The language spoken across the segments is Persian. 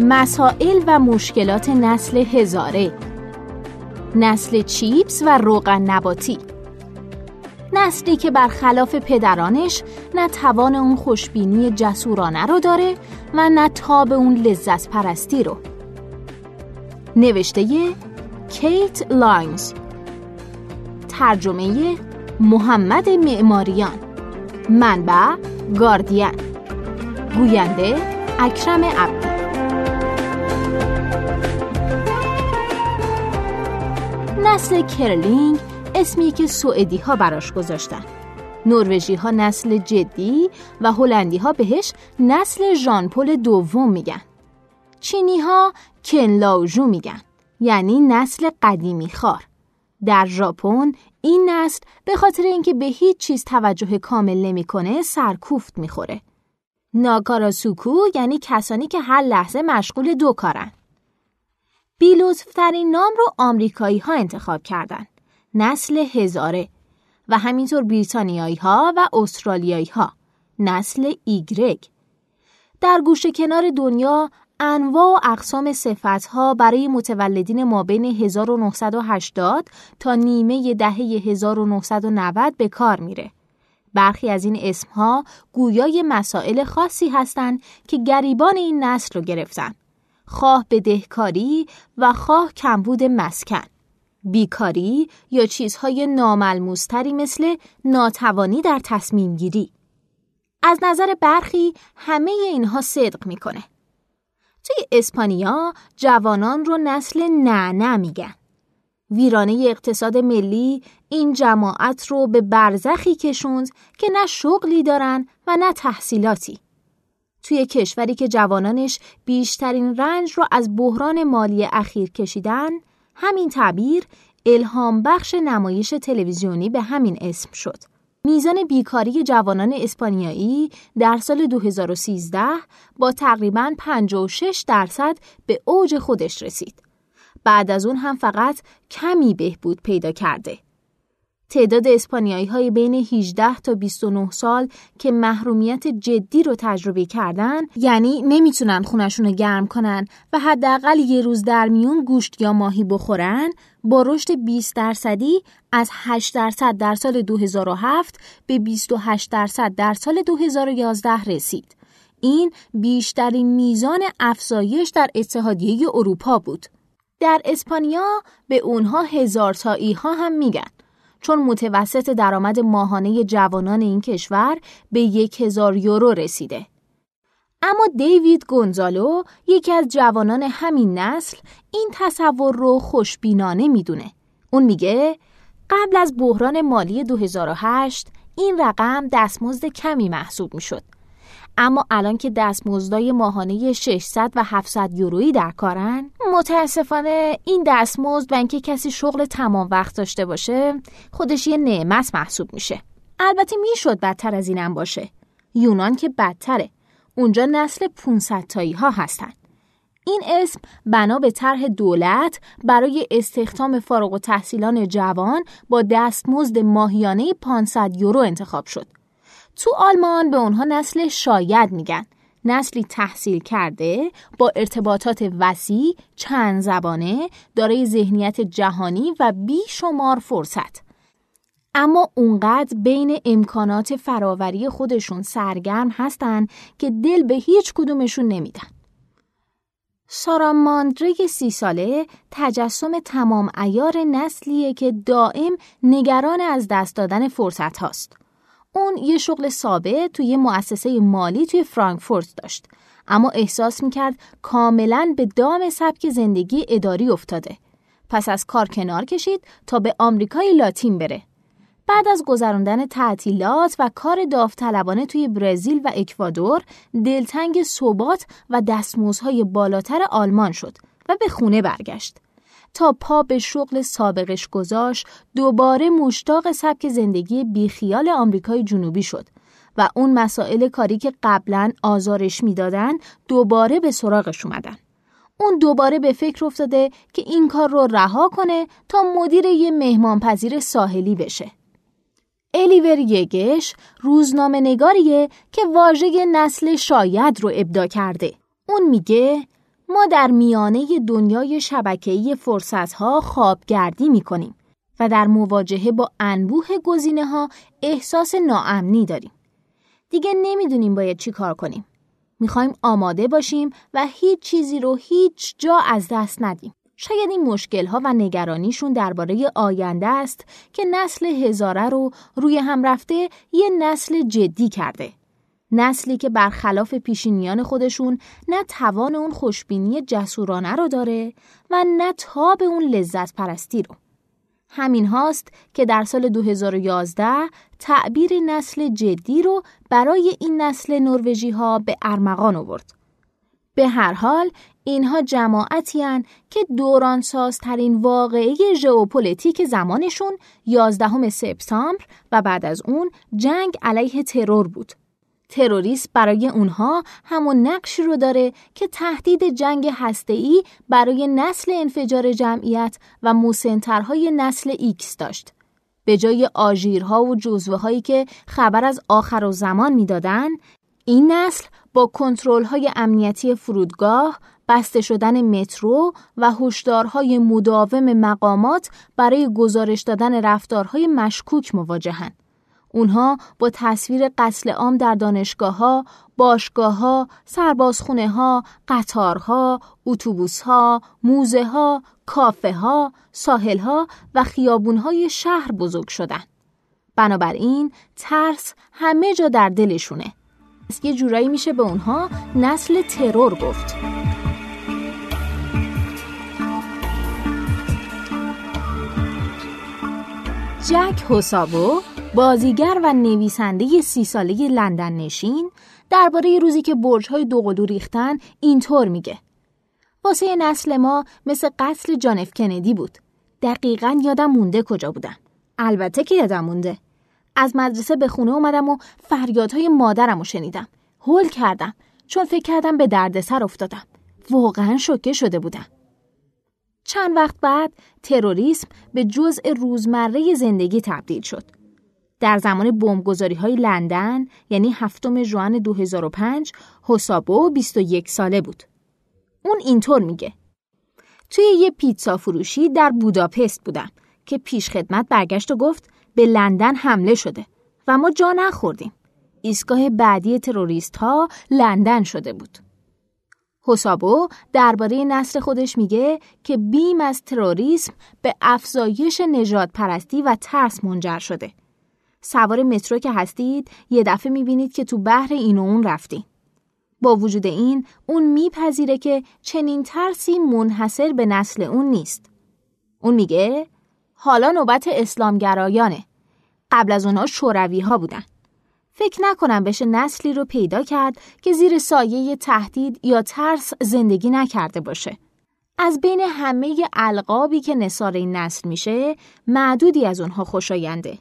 مسائل و مشکلات نسل هزاره، نسل چیپس و روغن نباتی، نسلی که برخلاف پدرانش نه توان اون خوشبینی جسورانه رو داره و نه تاب اون لذت پرستی رو. نوشته کیت لاینز، ترجمه محمد معماریان، منبع گاردین، گوینده اکرم عبد. نسل کرلینگ اسمی که سوئدی ها براش گذاشتن. نروژی ها نسل جدی و هلندی ها بهش نسل ژان پل دوم میگن. چینی ها کنلاوژو میگن، یعنی نسل قدیمی خار. در ژاپن این نسل به خاطر اینکه به هیچ چیز توجه کامل نمیکنه سرکوفت میخوره. ناکاراسوکو یعنی کسانی که هر لحظه مشغول دو کارن. بی‌لطف‌ترین نام رو آمریکایی ها انتخاب کردن، نسل هزاره، و همینطور بریتانیایی ها و استرالیایی ها، نسل ایگرگ. در گوشه کنار دنیا انواع و اقسام صفت‌ها برای متولدین مابین 1980 تا نیمه دهه 1990 به کار میره. برخی از این اسمها گویای مسائل خاصی هستند که گریبان این نسل رو گرفتن، خواه بدهکاری و خواه کمبود مسکن، بیکاری یا چیزهای ناملموستری مثل ناتوانی در تصمیم گیری. از نظر برخی همه اینها صدق میکنه. توی اسپانیا جوانان رو نسل نعنا میگن. ویرانه اقتصاد ملی این جماعت رو به برزخی کشوند که نه شغلی دارن و نه تحصیلاتی. توی کشوری که جوانانش بیشترین رنج رو از بحران مالی اخیر کشیدن، همین تعبیر الهام بخش نمایش تلویزیونی به همین اسم شد. میزان بیکاری جوانان اسپانیایی در سال 2013 با تقریباً 56% به اوج خودش رسید. بعد از اون هم فقط کمی بهبود پیدا کرده. تعداد اسپانیایی های بین 18 تا 29 سال که محرومیت جدی رو تجربه کردن، یعنی نمیتونن خونشون رو گرم کنن و حداقل یه روز در میون گوشت یا ماهی بخورن، با رشد 20% از 8% در سال 2007 به 28% در سال 2011 رسید. این بیشترین میزان افزایش در اتحادیه اروپا بود. در اسپانیا به اونها هزارتایی ها هم میگن، چون متوسط درآمد ماهانه جوانان این کشور به 1000 یورو رسیده. اما دیوید گونزالو، یکی از جوانان همین نسل، این تصور رو خوشبینانه میدونه. اون میگه قبل از بحران مالی 2008 این رقم دستمزد کمی محسوب میشد. اما الان که دستمزدای ماهانه 600 و 700 یورویی در کارن، متاسفانه این دستمزد و اینکه کسی شغل تمام وقت داشته باشه خودش یه نعمت محسوب میشه. البته میشد بدتر از اینم باشه. یونان که بدتره. اونجا نسل 500 تایی ها هستن. این اسم بنا به طرح دولت برای استخدام فارغ التحصیلان جوان با دستمزد ماهیانه 500 یورو انتخاب شد. تو آلمان به اونها نسل شاید میگن، نسلی تحصیل کرده، با ارتباطات وسیع، چند زبانه، دارای ذهنیت جهانی و بیشمار فرصت. اما اونقدر بین امکانات فراوری خودشون سرگرم هستن که دل به هیچ کدومشون نمیدن. سارا ماندره 30 ساله تجسم تمام عیار نسلیه که دائم نگران از دست دادن فرصت هاست. اون یه شغل ثابت توی یه مؤسسه مالی توی فرانکفورت داشت، اما احساس میکرد کاملاً به دام سبک زندگی اداری افتاده. پس از کار کنار کشید تا به آمریکای لاتین بره. بعد از گذراندن تعطیلات و کار داوطلبانه توی برزیل و اکوادور، دلتنگ ثبات و دستمزدهای بالاتر آلمان شد و به خونه برگشت. تا پا به شغل سابقش گذاشت، دوباره مشتاق سبک زندگی بیخیال آمریکای جنوبی شد و اون مسائل کاری که قبلا آزارش میدادن دوباره به سراغش اومدن. اون دوباره به فکر افتاده که این کار رو رها کنه تا مدیر یه مهمانپذیر ساحلی بشه. الیور یگش روزنامه نگاریه که واژه نسل شاید رو ابداع کرده. اون میگه ما در میانه دنیای شبکه‌ای فرصت‌ها خوابگردی می‌کنیم و در مواجهه با انبوه گزینه‌ها احساس ناامنی داریم. دیگه نمی‌دونیم باید چی کار کنیم. می‌خوایم آماده باشیم و هیچ چیزی رو هیچ جا از دست ندیم. شاید این مشکل‌ها و نگرانیشون درباره آینده است که نسل هزاره رو روی هم رفته یه نسل جدی کرده. نسلی که برخلاف پیشینیان خودشون نه توان اون خوشبینی جسورانه رو داره و نه تاب اون لذت پرستی رو. همین هاست که در سال 2011 تعبیر نسل جدی رو برای این نسل نروژی ها به ارمغان آورد. به هر حال اینها جماعتی هن که دورانسازترین واقعه ژئوپلیتیک زمانشون 11 سپتامبر و بعد از اون جنگ علیه ترور بود. تروریسم برای اونها همون نقشی رو داره که تهدید جنگ هسته‌ای برای نسل انفجار جمعیت و مسنترهای نسل ایکس داشت. به جای آژیرها و جزوه‌هایی که خبر از آخر و زمان می‌دادن، این نسل با کنترل‌های امنیتی فرودگاه، بسته شدن مترو و هشدارهای مداوم مقامات برای گزارش دادن رفتارهای مشکوک مواجهن. اونها با تصویر قتل عام در دانشگاه‌ها، باشگاه‌ها، سربازخونه‌ها، قطارها، اتوبوس‌ها، موزه‌ها، کافه‌ها، ساحل‌ها و خیابون‌های شهر بزرگ شدن. بنابراین ترس همه جا در دلشونه. از یه جورایی میشه به اونها نسل ترور گفت. جک هوسابو، بازیگر و نویسنده 30 ساله لندن نشین، درباره روزی که برج‌های دوقلو ریختن اینطور میگه: واسه نسل ما مثل قتل جان اف کندی بود. دقیقاً یادم مونده کجا بودم. البته که یادم مونده. از مدرسه به خونه اومدم و فریادهای مادرم رو شنیدم. هول کردم چون فکر کردم به دردسر افتادم. واقعاً شوکه شده بودم. چند وقت بعد تروریسم به جزء روزمره زندگی تبدیل شد. در زمان بمبگذاری‌های لندن، یعنی 7 ژوئن 2005، هوسابو 21 ساله بود. اون اینطور میگه: توی یه پیتزا فروشی در بوداپست بودم که پیشخدمت برگشت و گفت به لندن حمله شده و ما جا نخوردیم. ایستگاه بعدی تروریست‌ها لندن شده بود. هوسابو درباره نسل خودش میگه که بیم از تروریسم به افزایش نژادپرستی و ترس منجر شده. سوار مترو که هستید یه دفعه میبینید که تو بحر این و اون رفتین. با وجود این اون میپذیره که چنین ترسی منحصر به نسل اون نیست. اون میگه حالا نوبت اسلامگرایانه. قبل از اونها شوروی ها بودن. فکر نکنم بشه نسلی رو پیدا کرد که زیر سایه تهدید یا ترس زندگی نکرده باشه. از بین همه القابی که نثار این نسل میشه، معدودی از اونها خوشاینده.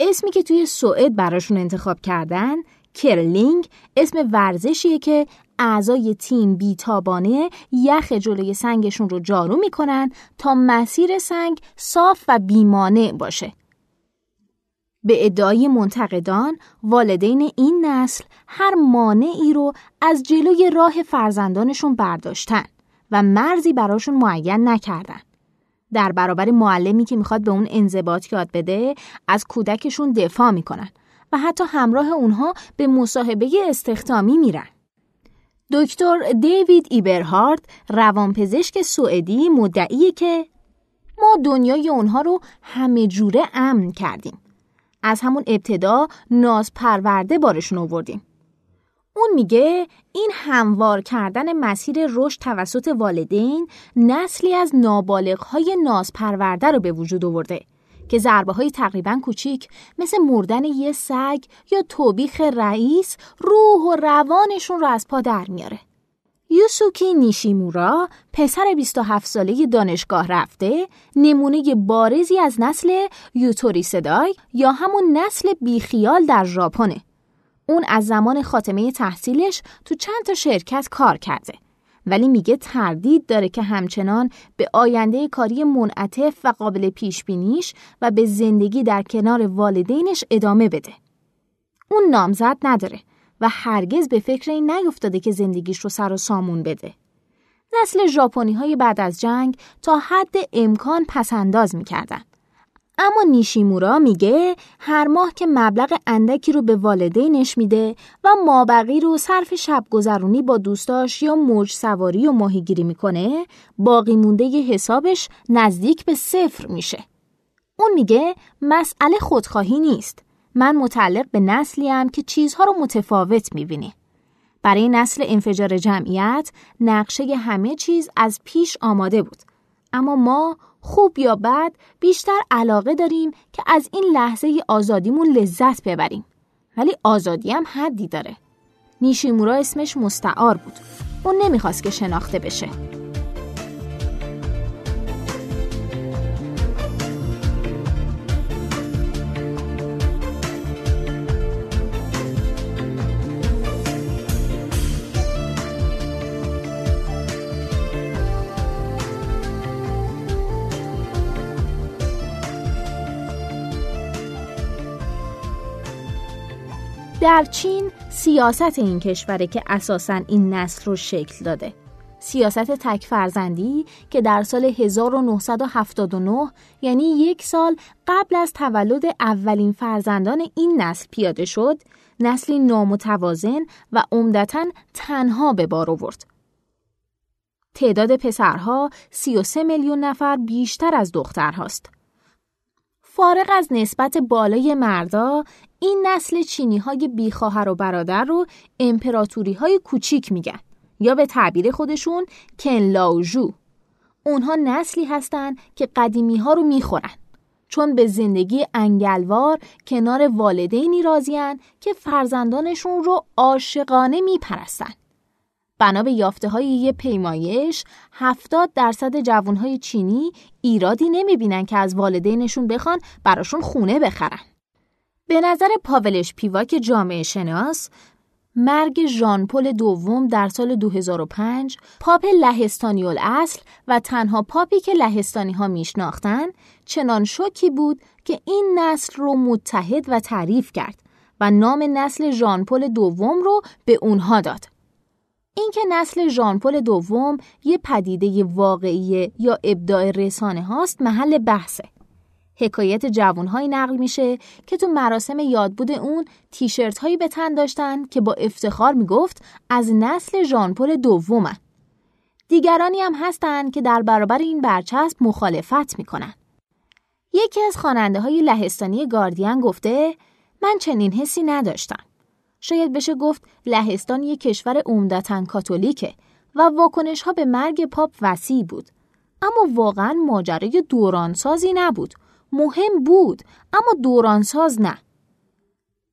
اسمی که توی سوئد براشون انتخاب کردن، کرلینگ، اسم ورزشیه که اعضای تیم بیتابانه یخ جلوی سنگشون رو جارو میکنن تا مسیر سنگ صاف و بیمانع باشه. به ادعای منتقدان، والدین این نسل هر مانعی رو از جلوی راه فرزندانشون برداشتن و مرزی براشون معین نکردن. در برابر معلمی که میخواد به اون انضباط یاد بده، از کودکشون دفاع میکنن و حتی همراه اونها به مصاحبه استخدامی میرن. دکتر دیوید ایبرهارد، روانپزشک سوئدی، مدعیه که ما دنیای اونها رو همه جوره امن کردیم. از همون ابتدا ناز پرورده بارشون آوردیم. اون میگه این هموار کردن مسیر رشد توسط والدین نسلی از نابالغ‌های ناز پرورده رو به وجود آورده که ضربه‌های تقریباً کوچیک مثل مردن یه سگ یا توبیخ رئیس روح و روانشون رو از پا در میاره. یوسوکی نیشیمورا، پسر 27 ساله دانشگاه رفته، نمونه بارزی از نسل یوتوری سدای یا همون نسل بیخیال در ژاپنه. اون از زمان خاتمه تحصیلش تو چند تا شرکت کار کرده، ولی میگه تردید داره که همچنان به آینده کاری منعطف و قابل پیش بینیش و به زندگی در کنار والدینش ادامه بده. اون نامزد نداره و هرگز به فکر این نیفتاده که زندگیش رو سر و سامون بده. نسل ژاپنی‌های بعد از جنگ تا حد امکان پس‌انداز می‌کردن. اما نیشیمورا میگه هر ماه که مبلغ اندکی رو به والدینش میده و مابقی رو صرف شبگذرونی با دوستاش یا موج سواری و ماهیگیری میکنه، باقی مونده ی حسابش نزدیک به صفر میشه. اون میگه مسئله خودخواهی نیست. من متعلق به نسلیم که چیزها رو متفاوت میبینی. برای نسل انفجار جمعیت نقشه همه چیز از پیش آماده بود. اما ما خوب یا بد بیشتر علاقه داریم که از این لحظه آزادیمون لذت ببریم. ولی آزادی هم حدی داره. نیشیمورا اسمش مستعار بود. اون نمیخواست که شناخته بشه. در چین سیاست این کشوره که اساساً این نسل رو شکل داده. سیاست تک فرزندی که در سال 1979 یعنی یک سال قبل از تولد اولین فرزندان این نسل پیاده شد، نسلی نامتوازن و عمدتاً تنها به بار آورد. تعداد پسرها 33 میلیون نفر بیشتر از دخترهاست. فارغ از نسبت بالای مردا، این نسل چینی‌های بی خواهر و برادر رو امپراتوری‌های کوچیک میگن یا به تعبیر خودشون کنلاوژو. اونها نسلی هستن که قدیمی‌ها رو میخورن، چون به زندگی انگلوار کنار والدینی راضی‌اند که فرزندانشون رو عاشقانه میپرستن. بنا به یافته‌های یه پیمایش، 70% جوان‌های چینی ایرادی نمی‌بینن که از والدینشون بخوان براشون خونه بخرن. به نظر پاولش پیواک جامعه شناس، مرگ ژان پل دوم در سال 2005 پاپ لهستانی الاصل و تنها پاپی که لهستانی‌ها میشناختن، چنان شوکی بود که این نسل رو متحد و تعریف کرد و نام نسل ژان پل دوم رو به اونها داد. اینکه نسل ژان پل دوم یه پدیده واقعی یا ابداع رسانه هاست محل بحثه. حکایت جوان‌های نقل میشه که تو مراسم یادبود اون تیشرت هایی به تن داشتن که با افتخار میگفت از نسل ژان پل دومن. دیگرانی هم هستن که در برابر این برچسب مخالفت میکنن. یکی از خواننده های لهستانی گاردین گفته من چنین حسی نداشتم. شاید بشه گفت لهستان یک کشور عمدتاً کاتولیکه و واکنش‌ها به مرگ پاپ وسیع بود. اما واقعاً ماجرای دورانسازی نبود. مهم بود، اما دورانساز نه.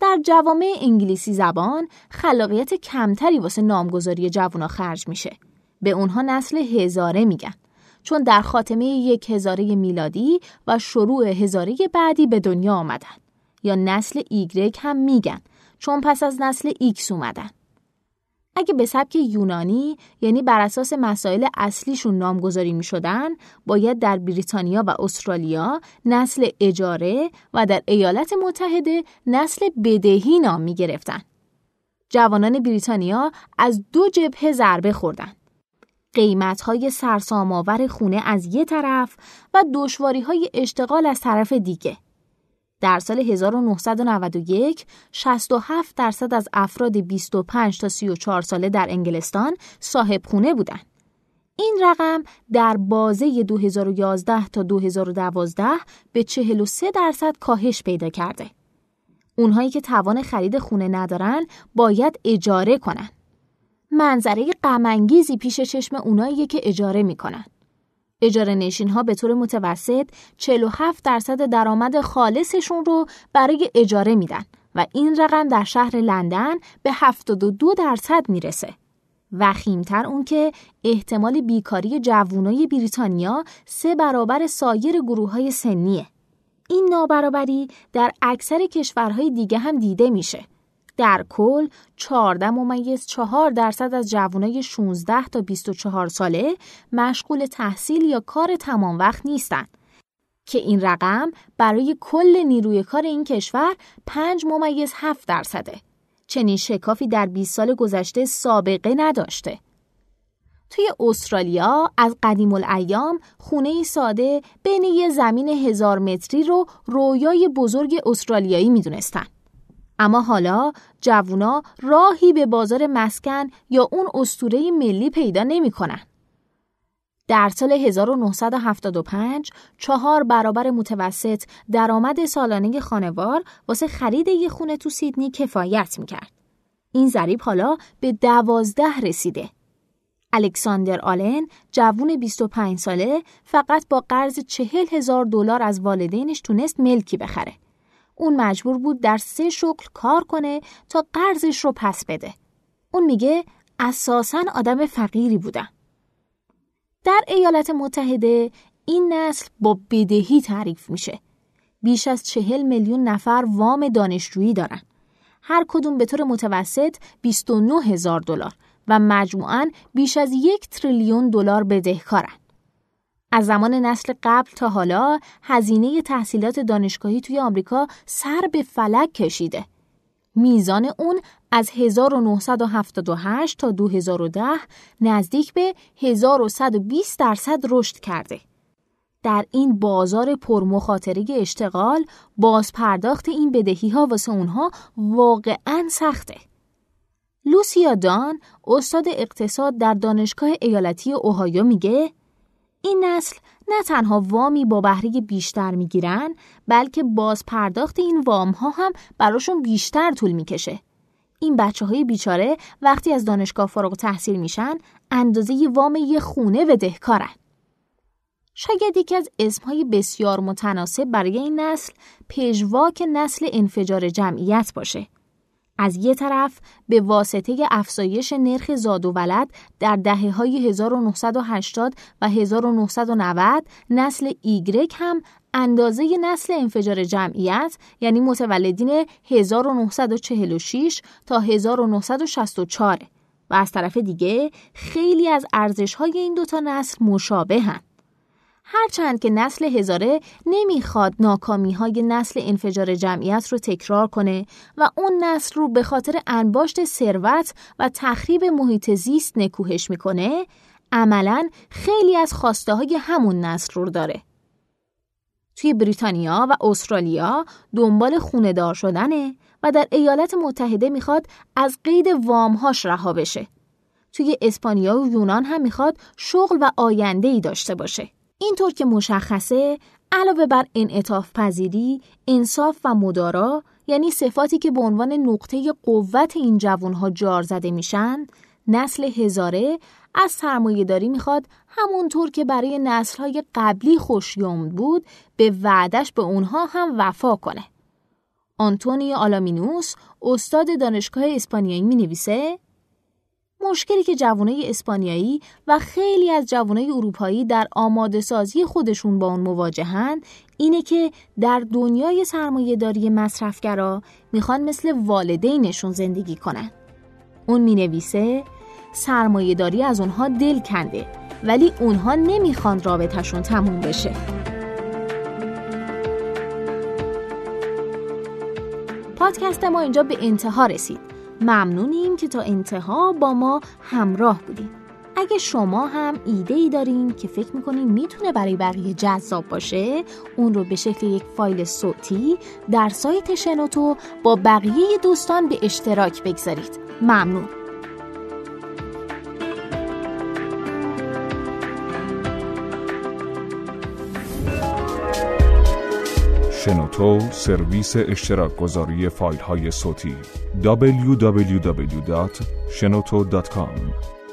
در جوامع انگلیسی زبان خلاقیت کمتری واسه نامگذاری جوونا خرج میشه. به اونها نسل هزاره میگن، چون در خاتمه 1000 میلادی و شروع 1000 بعدی به دنیا آمدن. یا نسل ایگرگ هم میگن، چون پس از نسل ایکس اومدن. اگه به سبک یونانی یعنی بر اساس مسائل اصلیشون نامگذاری می شدن، باید در بریتانیا و استرالیا نسل اجاره و در ایالات متحده نسل بدهی نام می گرفتن. جوانان بریتانیا از دو جبهه ضربه خوردن. قیمت‌های سرسام‌آور خونه از یه طرف و دشواری‌های اشتغال از طرف دیگه. در سال 1991 67% از افراد 25 تا 34 ساله در انگلستان صاحب خونه بودند. این رقم در بازه 2011 تا 2012 به 43% کاهش پیدا کرده. اونهایی که توان خرید خونه ندارن باید اجاره کنن. منظره غم‌انگیزی پیش چشم اوناییه که اجاره میکنن. اجاره نشین‌ها به طور متوسط 47% درآمد خالصشون رو برای اجاره میدن و این رقم در شهر لندن به 72% میرسه. وخیمتر اون که احتمال بیکاری جوانای بریتانیا 3 برابر سایر گروه‌های سنیه. این نابرابری در اکثر کشورهای دیگه هم دیده میشه. در کل 14.4% از جوانای 16 تا 24 ساله مشغول تحصیل یا کار تمام وقت نیستن که این رقم برای کل نیروی کار این کشور 5.7%. چنین شکافی در 20 سال گذشته سابقه نداشته. توی استرالیا از قدیم الایام خونه ساده بین یه زمین 1000 متری رو رویای بزرگ استرالیایی میدونستن. اما حالا جوونا راهی به بازار مسکن یا اون اسطوره ملی پیدا نمی‌کنن. در سال 1975 4 برابر متوسط درآمد سالانه خانوار واسه خرید یه خونه تو سیدنی کفایت میکرد. این ضریب حالا به 12 رسیده. الکساندر آلن جوون 25 ساله فقط با قرض $40,000 از والدینش تونست ملکی بخره. اون مجبور بود در 3 شغل کار کنه تا قرضش رو پس بده. اون میگه اساساً آدم فقیری بودم. در ایالات متحده این نسل با بدهی تعریف میشه. بیش از 40 میلیون نفر وام دانشجویی دارن. هر کدوم به طور متوسط $29,000 و مجموعاً بیش از $1 تریلیون بدهکارن. از زمان نسل قبل تا حالا هزینه تحصیلات دانشگاهی توی آمریکا سر به فلک کشیده. میزان اون از 1978 تا 2010 نزدیک به 1120% رشد کرده. در این بازار پرمخاطره اشتغال بازپرداخت این بدهی‌ها واسه اونها واقعاً سخته. لوسیا دان استاد اقتصاد در دانشگاه ایالتی اوهایو میگه این نسل نه تنها وامی با بهره بیشتر میگیرن، بلکه باز پرداخت این وام ها هم براشون بیشتر طول میکشه. این بچه‌های بیچاره وقتی از دانشگاه فارغ تحصیل میشن، اندازه ی وام یه خونه بدهکارن. شاید یکی از اسمهای بسیار متناسب برای این نسل پژواک نسل انفجار جمعیت باشه. از یه طرف به واسطه افزایش نرخ زاد و ولد در دهه‌های 1980 و 1990 نسل ایگرگ هم اندازه نسل انفجار جمعیت یعنی متولدین 1946 تا 1964 و از طرف دیگه خیلی از ارزش‌های این دوتا نسل مشابهن. هرچند که نسل هزاره نمیخواد ناکامی‌های نسل انفجار جمعیت رو تکرار کنه و اون نسل رو به خاطر انباشت ثروت و تخریب محیط زیست نکوهش میکنه، عملاً خیلی از خواسته‌های همون نسل رو داره. توی بریتانیا و استرالیا دنبال خونه‌دار شدنه و در ایالات متحده میخواد از قید وامهاش رها بشه. توی اسپانیا و یونان هم میخواد شغل و آینده‌ای داشته باشه. اینطور که مشخصه، علاوه بر انعطاف پذیری، انصاف و مدارا، یعنی صفاتی که به عنوان نقطه قوت این جوانها جار زده میشن، نسل هزاره از سرمایه‌داری میخواد همونطور که برای نسل‌های قبلی خوشیوم بود، به وعدش به اونها هم وفا کنه. آنتونیو آلامینوس، استاد دانشگاه اسپانیایی مینویسه: مشکلی که جوانای اسپانیایی و خیلی از جوانای اروپایی در آماده سازی خودشون با اون مواجهن اینه که در دنیای سرمایه‌داری مصرفگرا میخوان مثل والدینشون زندگی کنن. اون مینویسه سرمایه‌داری از اونها دل کنده، ولی اونها نمیخوان رابطه‌شون تموم بشه. پادکست ما اینجا به انتها رسید. ممنونیم که تا انتها با ما همراه بودیم. اگه شما هم ایده‌ای دارین که فکر می‌کنین میتونه برای بقیه جذاب باشه، اون رو به شکل یک فایل صوتی در سایت شنوتو با بقیه دوستان به اشتراک بگذارید. ممنون. شنوتو سرویس اشتراک گذاری فایل‌های صوتی www.shenoto.com